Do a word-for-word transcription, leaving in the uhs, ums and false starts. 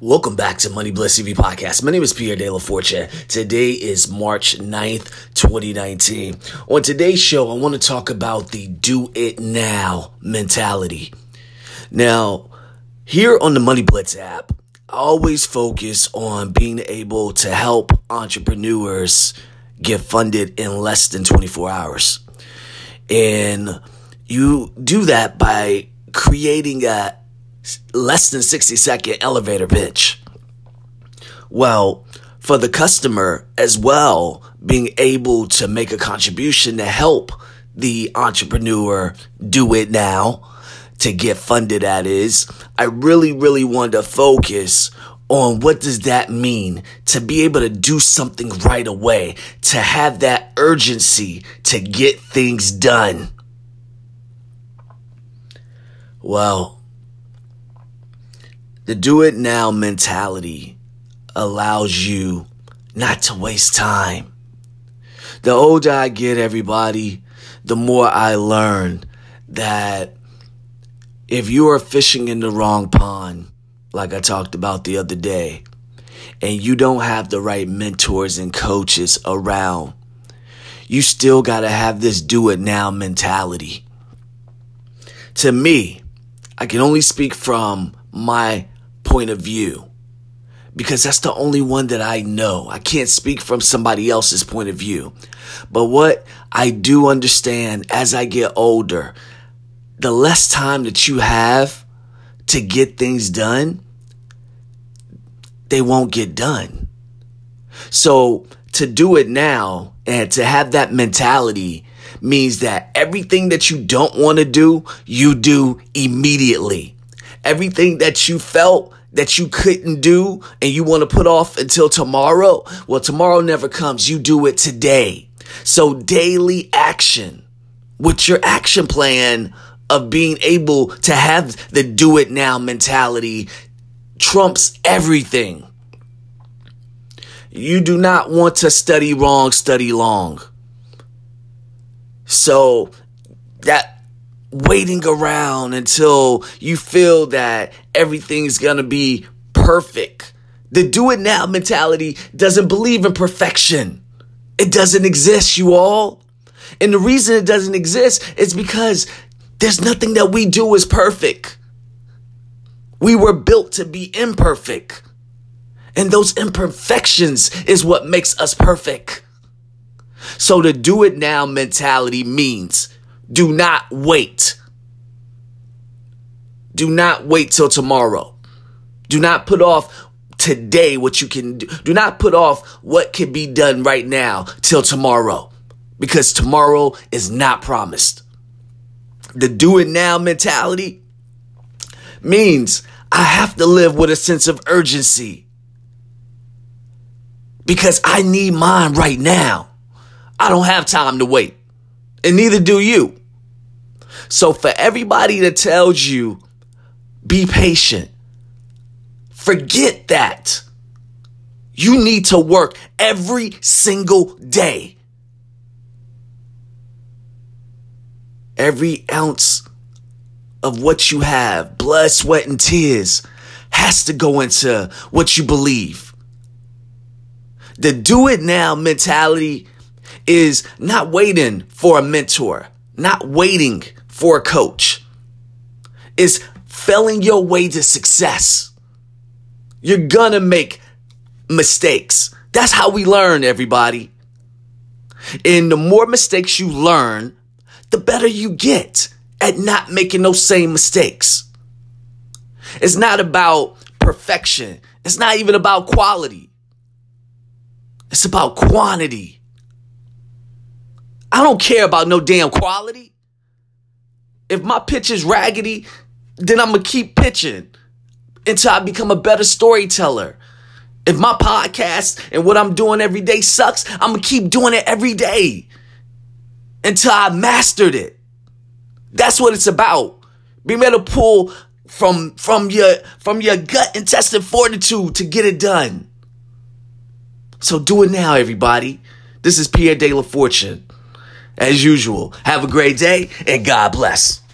Welcome back to Money Blitz T V Podcast. My name is Pierre De La Fortune. Today is March ninth, twenty nineteen. On today's show, I want to talk about the do it now mentality. Now, here on the Money Blitz app, I always focus on being able to help entrepreneurs get funded in less than twenty-four hours. And you do that by creating a less than sixty second elevator pitch. Well, for the customer as well, being able to make a contribution to help the entrepreneur do it now to get funded, that is, I really, really want to focus on what does that mean to be able to do something right away, to have that urgency to get things done. Well, the do it now mentality allows you not to waste time. The older I get, everybody, the more I learn that if you are fishing in the wrong pond, like I talked about the other day, and you don't have the right mentors and coaches around, you still got to have this do it now mentality. To me, I can only speak from my point of view, because that's the only one that I know. I can't speak from somebody else's point of view. But what I do understand as I get older, the less time that you have to get things done, they won't get done. So to do it now and to have that mentality means that everything that you don't want to do, you do immediately. Everything that you felt that you couldn't do and you want to put off until tomorrow, well, tomorrow never comes. You do it today. So daily action with your action plan of being able to have the do it now mentality trumps everything. You do not want to study wrong, study long. So that waiting around until you feel that everything's gonna be perfect. The do it now mentality doesn't believe in perfection. It doesn't exist, you all. And the reason it doesn't exist is because there's nothing that we do is perfect. We were built to be imperfect. And those imperfections is what makes us perfect. So the do it now mentality means do not wait. Do not wait till tomorrow. Do not put off today what you can do. Do not put off what can be done right now till tomorrow, because tomorrow is not promised. The do it now mentality means I have to live with a sense of urgency because I need mine right now. I don't have time to wait, and neither do you. So for everybody that tells you, be patient, forget that. You need to work every single day. Every ounce of what you have, blood, sweat, and tears, has to go into what you believe. The do it now mentality is not waiting for a mentor, not waiting for a coach. It's failing your way to success. You're gonna make mistakes. That's how we learn, everybody. And the more mistakes you learn, the better you get at not making those same mistakes. It's not about perfection. It's not even about quality. It's about quantity. I don't care about no damn quality. If my pitch is raggedy, then I'm going to keep pitching until I become a better storyteller. If my podcast and what I'm doing every day sucks, I'm going to keep doing it every day until I mastered it. That's what it's about. Being able to pull from, from, your, from your gut and intestine fortitude to get it done. So do it now, everybody. This is Pierre De La Fortune. As usual, have a great day and God bless.